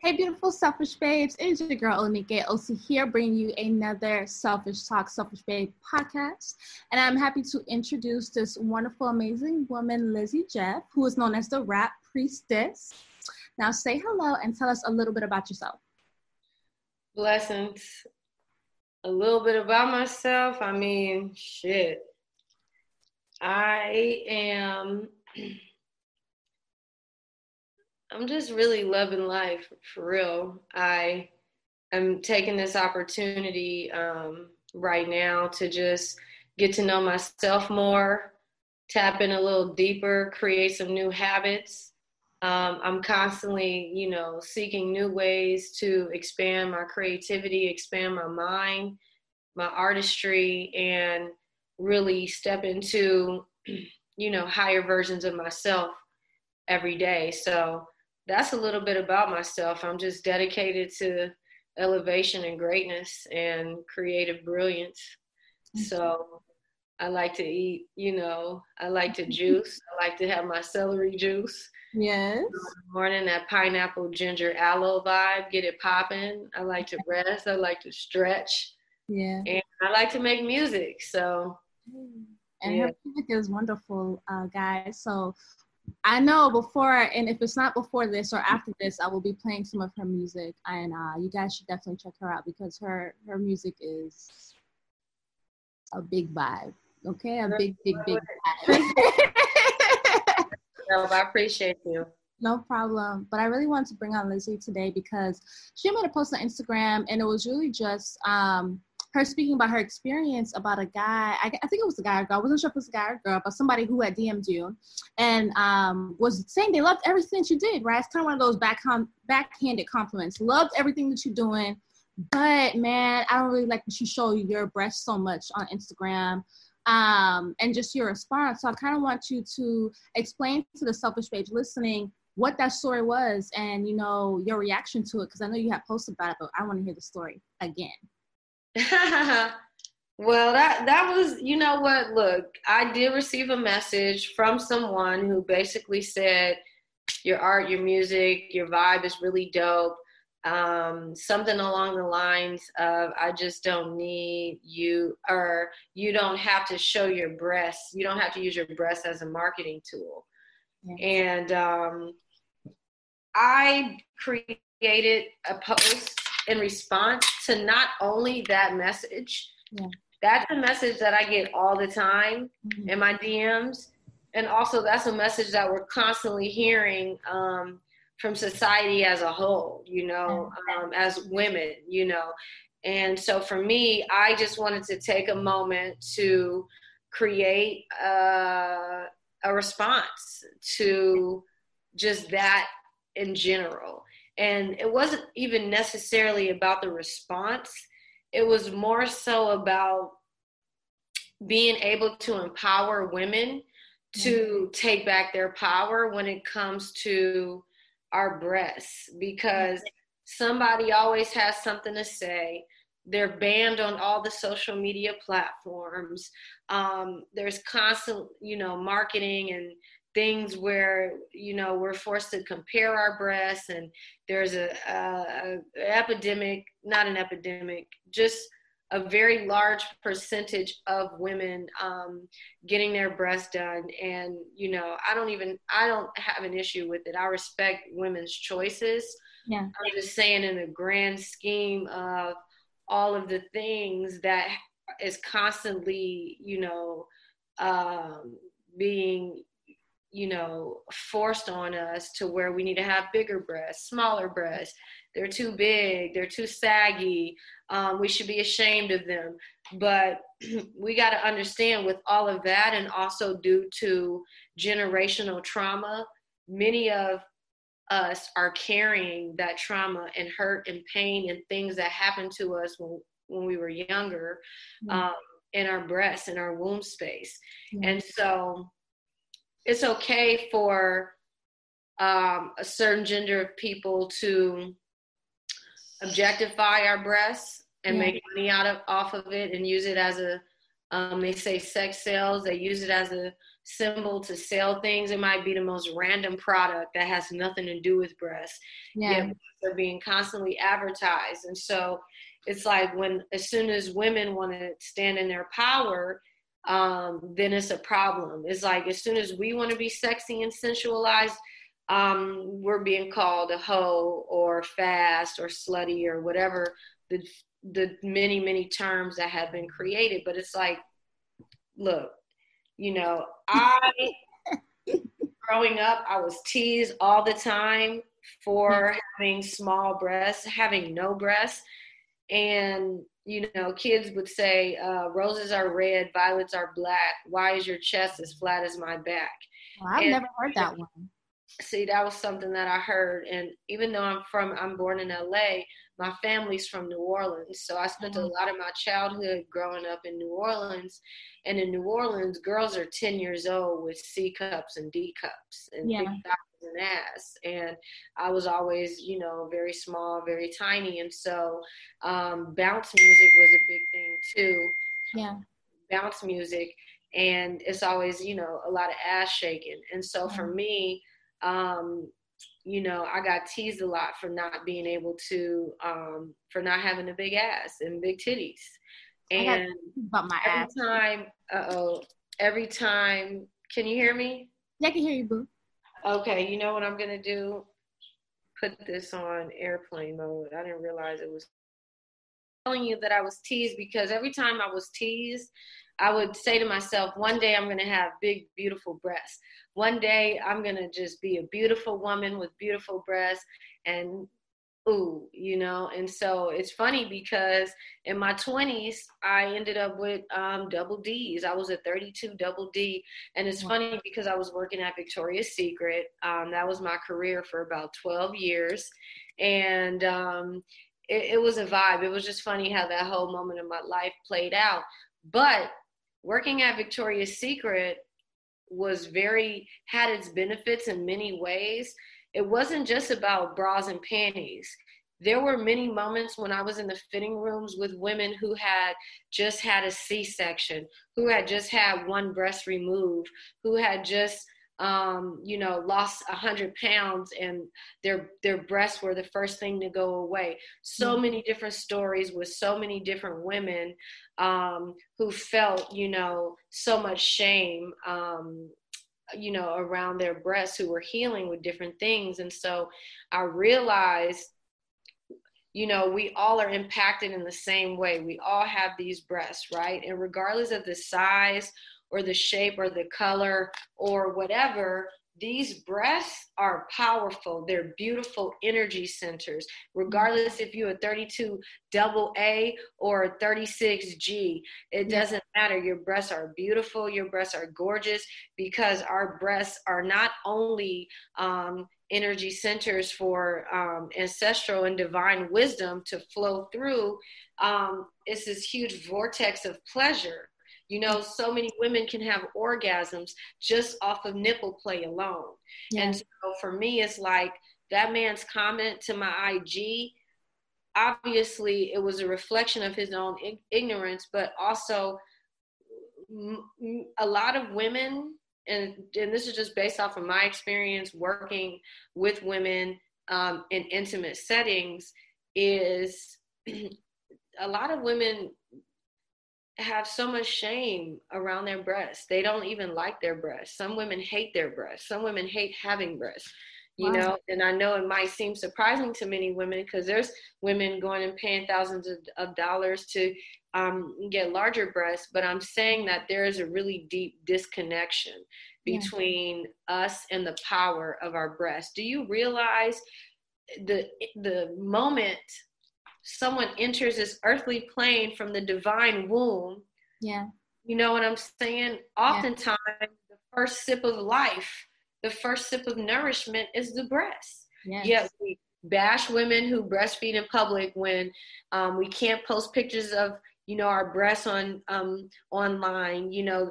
Hey beautiful Selfish Babes, it is your girl Olanikee Osi here, bringing you another Selfish Talk, Selfish Babe podcast. And I'm happy to introduce this wonderful, amazing woman, Lizzie Jeff, who is known as the Rap Priestess. Now say hello and tell us a little bit about yourself. Blessings. A little bit about myself. I mean, shit. I'm just really loving life, for real. I am taking this opportunity right now to just get to know myself more, tap in a little deeper, create some new habits. I'm constantly, seeking new ways to expand my creativity, expand my mind, my artistry, and really step into, higher versions of myself every day. So that's a little bit about myself. I'm just dedicated to elevation and greatness and creative brilliance. So I like to eat, I like to juice. I like to have my celery juice. Yes. In the morning, that pineapple, ginger, aloe vibe, get it popping. I like to rest. I like to stretch. Yeah. And I like to make music. So. And yeah. Her music is wonderful, guys. So I know before, and if it's not before this or after this, I will be playing some of her music, and you guys should definitely check her out because her music is a big vibe, okay? A big vibe. No, I appreciate you. No problem. But I really wanted to bring on Lizzie today because she made a post on Instagram, and it was really just her speaking about her experience about a guy. I think it was a guy or girl. I wasn't sure if it was a guy or girl, but somebody who had DM'd you and was saying they loved everything you did, right? It's kind of one of those backhanded compliments. Loved everything that you're doing, but man, I don't really like that you show your breasts so much on Instagram and just your response. So I kind of want you to explain to the Selfish Babe listening what that story was and, your reaction to it, because I know you had posted about it, but I want to hear the story again. Well, that was, I did receive a message from someone who basically said, your art, your music, your vibe is really dope. Something along the lines of, I just don't need you, or you don't have to show your breasts. You don't have to use your breasts as a marketing tool. Yeah. And I created a post in response to not only that message, yeah. That's a message that I get all the time in my DMs. And also that's a message that we're constantly hearing from society as a whole, you know, as women, you know. And so for me, I just wanted to take a moment to create a response to just that in general. And it wasn't even necessarily about the response. It was more so about being able to empower women to take back their power when it comes to our breasts, because somebody always has something to say. They're banned on all the social media platforms. There's constant, you know, marketing and things where, you know, we're forced to compare our breasts, and there's a very large percentage of women getting their breasts done. And, you know, I don't have an issue with it. I respect women's choices. Yeah. I'm just saying, in the grand scheme of all of the things that is constantly, you know, being, you know, forced on us to where we need to have bigger breasts, smaller breasts, they're too big, they're too saggy, we should be ashamed of them. But we got to understand, with all of that, and also due to generational trauma, many of us are carrying that trauma and hurt and pain and things that happened to us when we were younger, in our breasts, in our womb space. Mm-hmm. And so it's okay for a certain gender of people to objectify our breasts and make money off of it, and use it as a, they say sex sells, they use it as a symbol to sell things. It might be the most random product that has nothing to do with breasts. Yeah. Yet they're being constantly advertised. And so it's like, as soon as women want to stand in their power, then it's a problem. It's like, as soon as we want to be sexy and sensualized, we're being called a hoe or fast or slutty or whatever the many, many terms that have been created. But it's like, look, you know, growing up, I was teased all the time for having small breasts, having no breasts. And, you know, kids would say, roses are red, violets are black. Why is your chest as flat as my back? Well, I've never heard that one. See, that was something that I heard. And even though I'm born in LA, my family's from New Orleans. So I spent a lot of my childhood growing up in New Orleans. And in New Orleans, girls are 10 years old with C cups and D cups and big thighs and ass. And I was always, you know, very small, very tiny. And so bounce music was a big thing too. Yeah. Bounce music. And it's always, you know, a lot of ass shaking. And so for me, you know, I got teased a lot for not being able to, for not having a big ass and big titties. And every time, can you hear me? I can hear you, boo. Okay. You know what I'm going to do? Put this on airplane mode. I didn't realize it was telling you that I was teased, because every time I was teased, I would say to myself, one day I'm going to have big, beautiful breasts. One day I'm going to just be a beautiful woman with beautiful breasts, and ooh, you know. And so it's funny, because in my 20s, I ended up with double Ds. I was a 32 double D. And it's funny, because I was working at Victoria's Secret. That was my career for about 12 years. And it was a vibe. It was just funny how that whole moment of my life played out. But working at Victoria's Secret had its benefits in many ways. It wasn't just about bras and panties. There were many moments when I was in the fitting rooms with women who had just had a C-section, who had just had one breast removed, who had just you know, lost 100 pounds, and their breasts were the first thing to go away. So many different stories with so many different women who felt, you know, so much shame, you know, around their breasts, who were healing with different things. And so I realized, you know, we all are impacted in the same way. We all have these breasts, right? And regardless of the size or the shape or the color or whatever, these breaths are powerful. They're beautiful energy centers, regardless if you're a 32 double A or a 36 G. It doesn't matter. Your breaths are beautiful. Your breaths are gorgeous, because our breaths are not only energy centers for ancestral and divine wisdom to flow through. It's this huge vortex of pleasure. You know, so many women can have orgasms just off of nipple play alone. Yeah. And so for me, it's like that man's comment to my IG, obviously it was a reflection of his own ignorance, but also a lot of women, and this is just based off of my experience working with women in intimate settings, is a lot of women have so much shame around their breasts. They don't even like their breasts. Some women hate their breasts. Some women hate having breasts, you know? And I know it might seem surprising to many women, because there's women going and paying thousands of dollars to get larger breasts. But I'm saying that there is a really deep disconnection between us and the power of our breasts. Do you realize the moment someone enters this earthly plane from the divine womb, you know what I'm saying? Oftentimes, the first sip of life, the first sip of nourishment is the breast. Yet we bash women who breastfeed in public when we can't post pictures of, you know, our breasts on online. You know,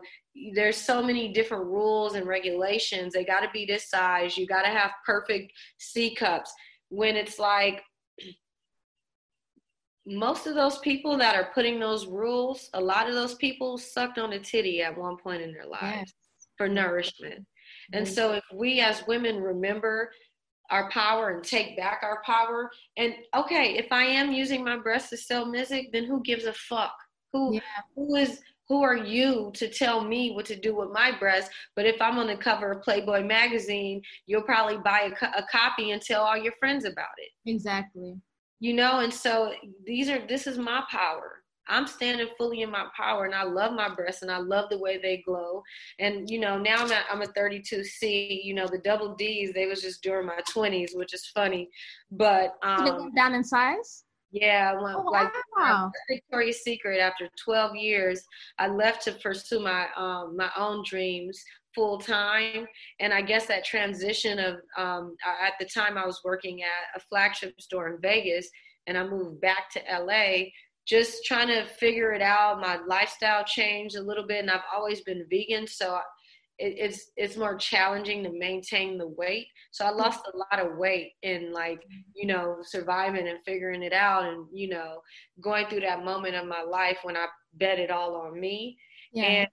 there's so many different rules and regulations. They got to be this size. You got to have perfect C cups. When it's like, most of those people that are putting those rules, a lot of those people sucked on a titty at one point in their lives for nourishment. And so if we as women remember our power and take back our power, and okay, if I am using my breasts to sell music, then who gives a fuck? Who are you to tell me what to do with my breasts? But if I'm on the cover of Playboy magazine, you'll probably buy a copy and tell all your friends about it. Exactly. You know, and so this is my power. I'm standing fully in my power, and I love my breasts, and I love the way they glow. And, you know, now I'm a 32C, you know, the double Ds, they was just during my 20s, which is funny. But did it go down in size? Yeah, I went Victoria's Secret after 12 years. I left to pursue my own dreams full time. And I guess that transition of, at the time I was working at a flagship store in Vegas, and I moved back to LA, just trying to figure it out. My lifestyle changed a little bit, and I've always been vegan. So it's more challenging to maintain the weight. So I lost a lot of weight in, like, you know, surviving and figuring it out, and, you know, going through that moment of my life when I bet it all on me. Yeah. And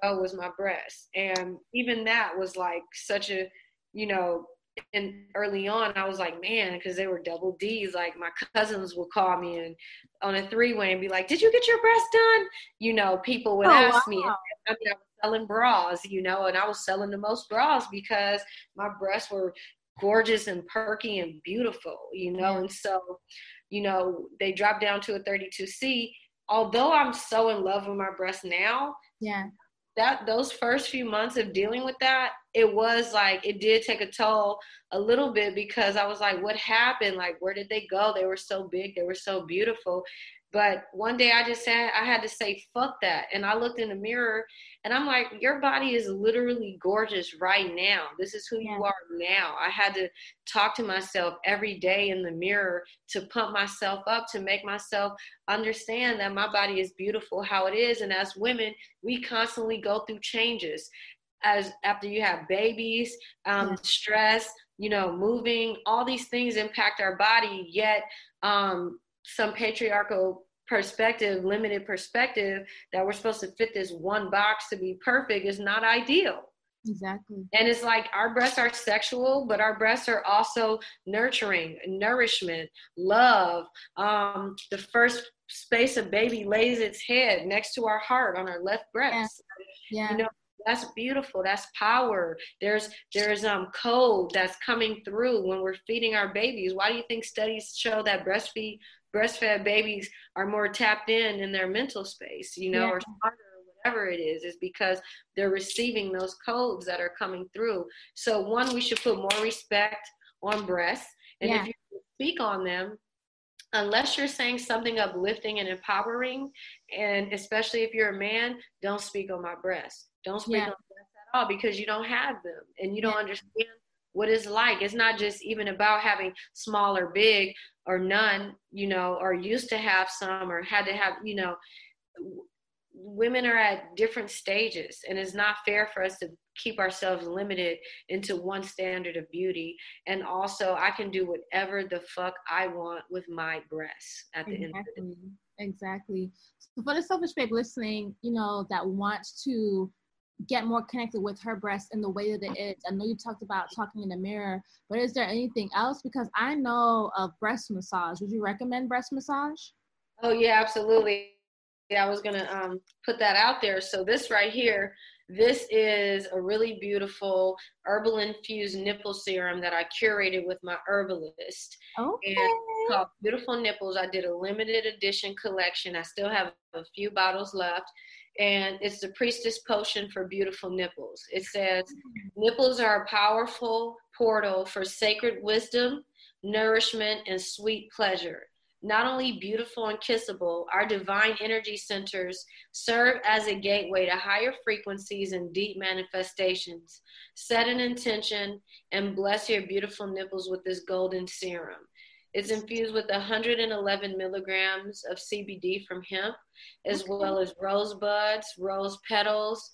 was my breasts. And even that was like such a, you know, and early on I was like, man, because they were double D's, like my cousins would call me and on a three-way and be like, did you get your breasts done? You know, people would ask me. I mean, I was selling bras, you know, and I was selling the most bras because my breasts were gorgeous and perky and beautiful, you know. And so, you know, they dropped down to a 32C. Although I'm so in love with my breasts now, that those first few months of dealing with that, it was like, it did take a toll a little bit, because I was like, what happened? Like, where did they go? They were so big. They were so beautiful. But one day I just said, I had to say, fuck that. And I looked in the mirror and I'm like, your body is literally gorgeous right now. This is who you are now. I had to talk to myself every day in the mirror to pump myself up, to make myself understand that my body is beautiful how it is. And as women, we constantly go through changes. As after you have babies, stress, you know, moving, all these things impact our body. Yet, some patriarchal perspective, limited perspective, that we're supposed to fit this one box to be perfect is not ideal. Exactly. And it's like, our breasts are sexual, but our breasts are also nurturing, nourishment, love. The first space a baby lays its head, next to our heart, on our left breast. Yeah. You know, that's beautiful. That's power. There's code that's coming through when we're feeding our babies. Why do you think studies show that breastfed babies are more tapped in their mental space, you know, or smarter or whatever it is because they're receiving those codes that are coming through. So one, we should put more respect on breasts. And if you speak on them, unless you're saying something uplifting and empowering, and especially if you're a man, don't speak on my breasts. Don't speak on breasts at all because you don't have them and you don't understand what it's like. It's not just even about having small or big or none, you know, or used to have some or had to have, you know, women are at different stages, and it's not fair for us to keep ourselves limited into one standard of beauty. And also, I can do whatever the fuck I want with my breasts at the end of the day. Exactly. So for the selfish babe listening, you know, that wants to get more connected with her breasts in the way that it is. I know you talked about talking in the mirror, but is there anything else? Because I know of breast massage. Would you recommend breast massage? Oh yeah, absolutely. Yeah, I was going to put that out there. So this right here, this is a really beautiful herbal infused nipple serum that I curated with my herbalist. Okay. And it's called Beautiful Nipples. I did a limited edition collection. I still have a few bottles left. And it's the Priestess Potion for Beautiful Nipples. It says, nipples are a powerful portal for sacred wisdom, nourishment, and sweet pleasure. Not only beautiful and kissable, our divine energy centers serve as a gateway to higher frequencies and deep manifestations. Set an intention and bless your beautiful nipples with this golden serum. It's infused with 111 milligrams of CBD from hemp, as well as rosebuds, rose petals,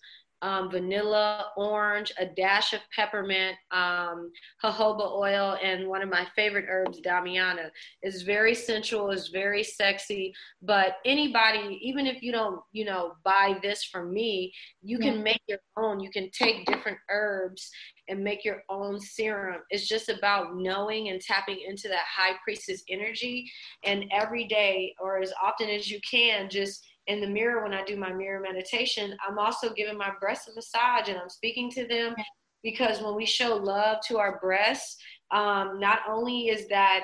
vanilla, orange, a dash of peppermint, jojoba oil, and one of my favorite herbs, Damiana. It's very sensual, it's very sexy, but anybody, even if you don't, you know, buy this from me, you can make your own. You can take different herbs and make your own serum. It's just about knowing and tapping into that high priestess energy, and every day or as often as you can, just in the mirror, when I do my mirror meditation, I'm also giving my breasts a massage and I'm speaking to them, because when we show love to our breasts, not only is that,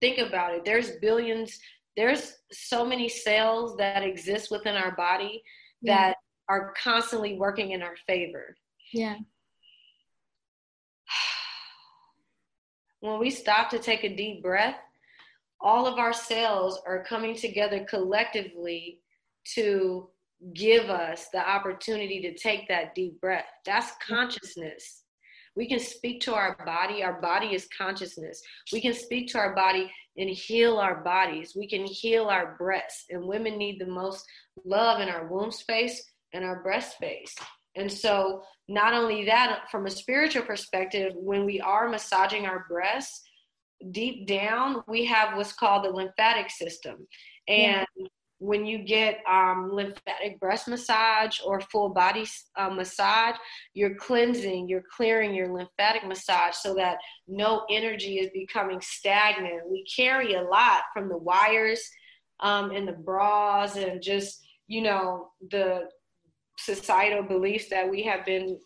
think about it, there's billions, there's so many cells that exist within our body that are constantly working in our favor. Yeah. When we stop to take a deep breath, all of our cells are coming together collectively to give us the opportunity to take that deep breath. That's consciousness. We can speak to our body. Our body is consciousness. We can speak to our body and heal our bodies. We can heal our breasts. And women need the most love in our womb space and our breast space. And so not only that, from a spiritual perspective, when we are massaging our breasts, deep down, we have what's called the lymphatic system. And when you get lymphatic breast massage or full body massage, you're cleansing, you're clearing your lymphatic massage so that no energy is becoming stagnant. We carry a lot from the wires and the bras and just, you know, the societal beliefs that we have been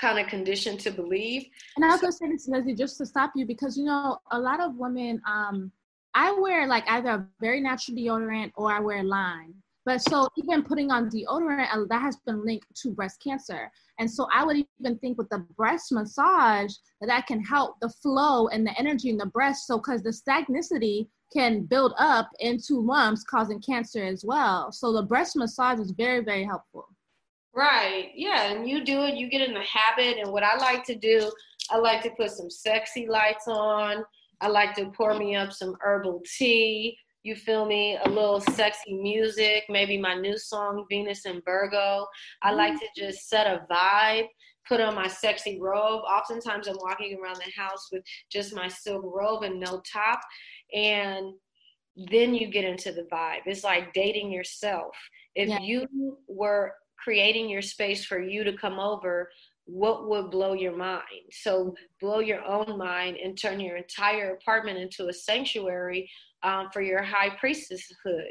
kind of conditioned to believe. And I was going to say this, Lizzie, just to stop you, because, you know, a lot of women, I wear like either a very natural deodorant or I wear Line. But so even putting on deodorant, that has been linked to breast cancer. And so I would even think with the breast massage that can help the flow and the energy in the breast. So because the stagnicity can build up into lumps causing cancer as well. So the breast massage is very, very helpful. Right. Yeah. And you do it, you get in the habit. And what I like to do, I like to put some sexy lights on. I like to pour me up some herbal tea. You feel me? A little sexy music, maybe my new song, Venus in Virgo. I like to just set a vibe, put on my sexy robe. Oftentimes I'm walking around the house with just my silk robe and no top. And then you get into the vibe. It's like dating yourself. If you were creating your space for you to come over, what would blow your mind? So blow your own mind and turn your entire apartment into a sanctuary for your high priestesshood.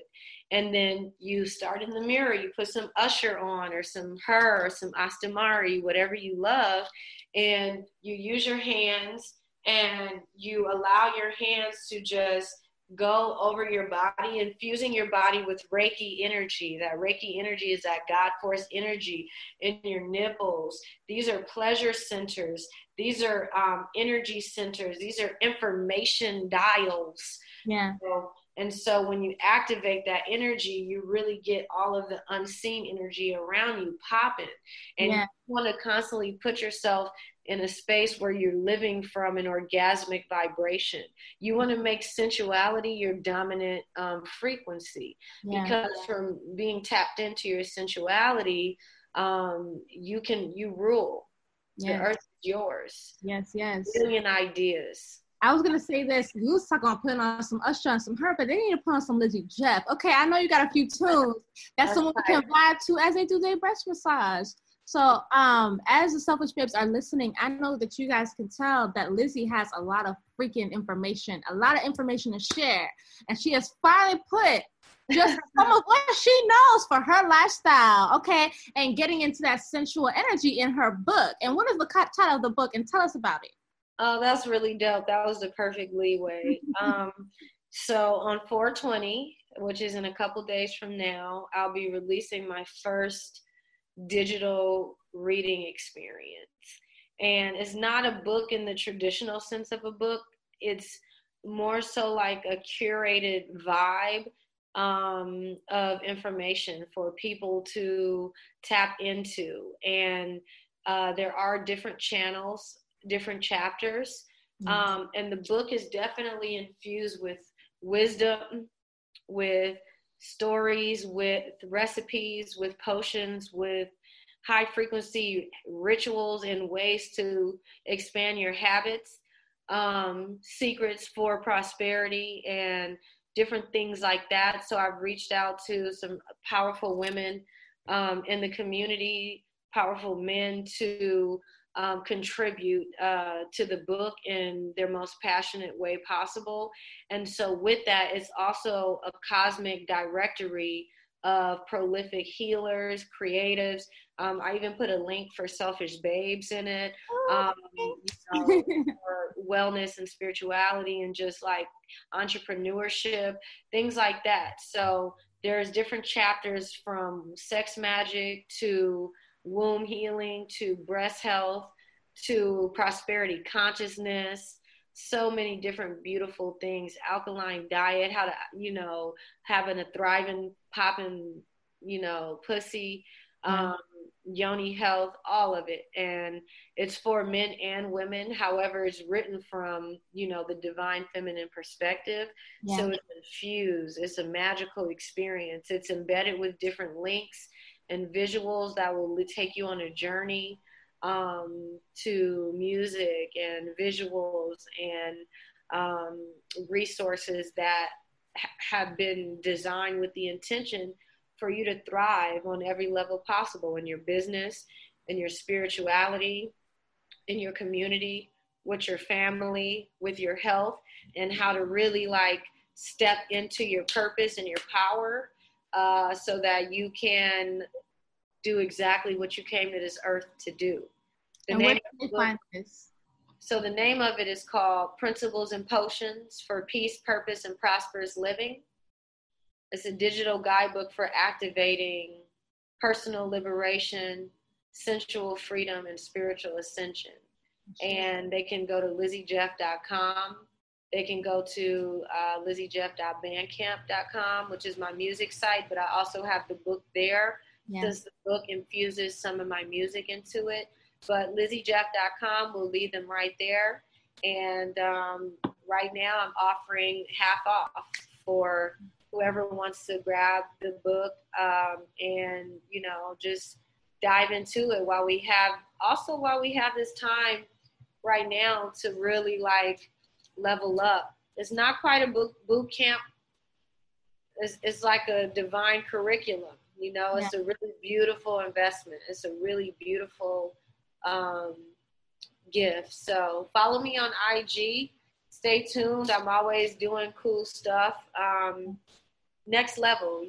And then you start in the mirror, you put some Usher on or some Her or some Astamari, whatever you love, and you use your hands and you allow your hands to just go over your body, infusing your body with Reiki energy. That Reiki energy is that God force energy in your nipples. These are pleasure centers. These are energy centers. These are information dials. Yeah. And so when you activate that energy, you really get all of the unseen energy around you popping. And yeah. You want to constantly put yourself in a space where you're living from an orgasmic vibration. You want to make sensuality your dominant frequency. Yeah. Because from being tapped into your sensuality, you rule. Yes. The earth is yours. Yes, yes. A million ideas. I was gonna say this. You was talking about putting on some Usher and some her, but they need to put on some Lizzie Jeff. Okay, I know you got a few tunes that someone can vibe to as they do their breast massage. So, as the Selfish Babes are listening, I know that you guys can tell that Lizzie has a lot of freaking information, a lot of information to share, and she has finally put just some of what she knows for her lifestyle, okay, and getting into that sensual energy in her book. And what is the title of the book? And tell us about it. Oh, that's really dope. That was the perfect leeway. So on 4/20, which is in a couple days from now, I'll be releasing my first digital reading experience. And it's not a book in the traditional sense of a book. It's more so like a curated vibe of information for people to tap into. And there are different channels, different chapters, and the book is definitely infused with wisdom, with stories, with recipes, with potions, with high frequency rituals and ways to expand your habits, secrets for prosperity and different things like that. So I've reached out to some powerful women in the community, powerful men to contribute to the book in their most passionate way possible. And so with that, it's also a cosmic directory of prolific healers, creatives. I even put a link for Selfish Babes in it, for wellness and spirituality and just like entrepreneurship, things like that. So there's different chapters from sex magic to womb healing, to breast health, to prosperity consciousness, so many different beautiful things, alkaline diet, how to, having a thriving, popping, pussy, yoni health, all of it. And it's for men and women. However, it's written from, the divine feminine perspective. Yeah. So it's infused. It's a magical experience. It's embedded with different links and visuals that will take you on a journey to music and visuals and resources that have been designed with the intention for you to thrive on every level possible, in your business, in your spirituality, in your community, with your family, with your health, and how to really like step into your purpose and your power, so that you can do exactly what you came to this earth to do. So the name of it is called Principles and Potions for Peace, Purpose, and Prosperous Living. It's a digital guidebook for activating personal liberation, sensual freedom, and spiritual ascension. Sure. And they can go to lizziejeff.com. They can go to lizziejeff.bandcamp.com, which is my music site, but I also have the book there, since the book infuses some of my music into it. But lizziejeff.com will lead them right there. And right now I'm offering half off for whoever wants to grab the book and, just dive into it while we have this time right now to really like level up. It's not quite a boot camp. It's like a divine curriculum. It's a really beautiful investment. It's a really beautiful gift. So follow me on IG. Stay tuned. I'm always doing cool stuff. Next level,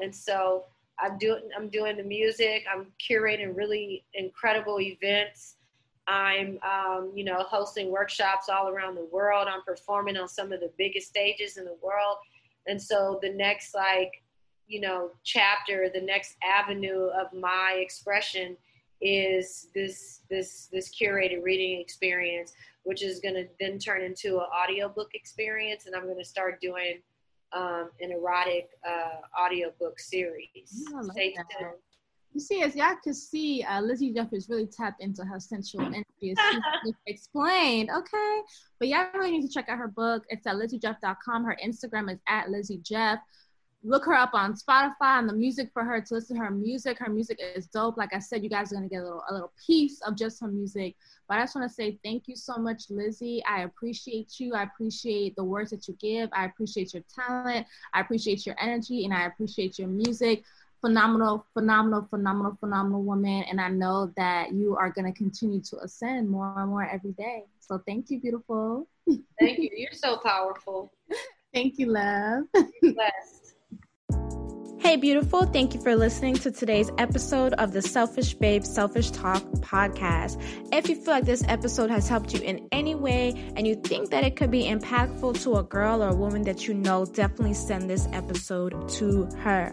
And so I'm doing the music. I'm curating really incredible events. I'm, hosting workshops all around the world. I'm performing on some of the biggest stages in the world. And so the next, chapter, the next avenue of my expression is this curated reading experience, which is going to then turn into an audiobook experience. And I'm going to start doing an erotic audiobook series. I like Stay tuned. You see, as y'all can see, Lizzie Jeff is really tapped into her sensual energy. She just explained, okay. But y'all really need to check out her book. It's at lizziejeff.com. Her Instagram is at lizziejeff. Look her up on Spotify and the music for her to listen to her music. Her music is dope. Like I said, you guys are going to get a little piece of just her music. But I just want to say thank you so much, Lizzie. I appreciate you. I appreciate the words that you give. I appreciate your talent. I appreciate your energy, and I appreciate your music. Phenomenal woman. And I know that you are going to continue to ascend more and more every day. So thank you, beautiful. Thank you. You're so powerful. Thank you, love. You're blessed. Hey, beautiful. Thank you for listening to today's episode of the Selfish Babe, Selfish Talk podcast. If you feel like this episode has helped you in any way and you think that it could be impactful to a girl or a woman that you know, definitely send this episode to her.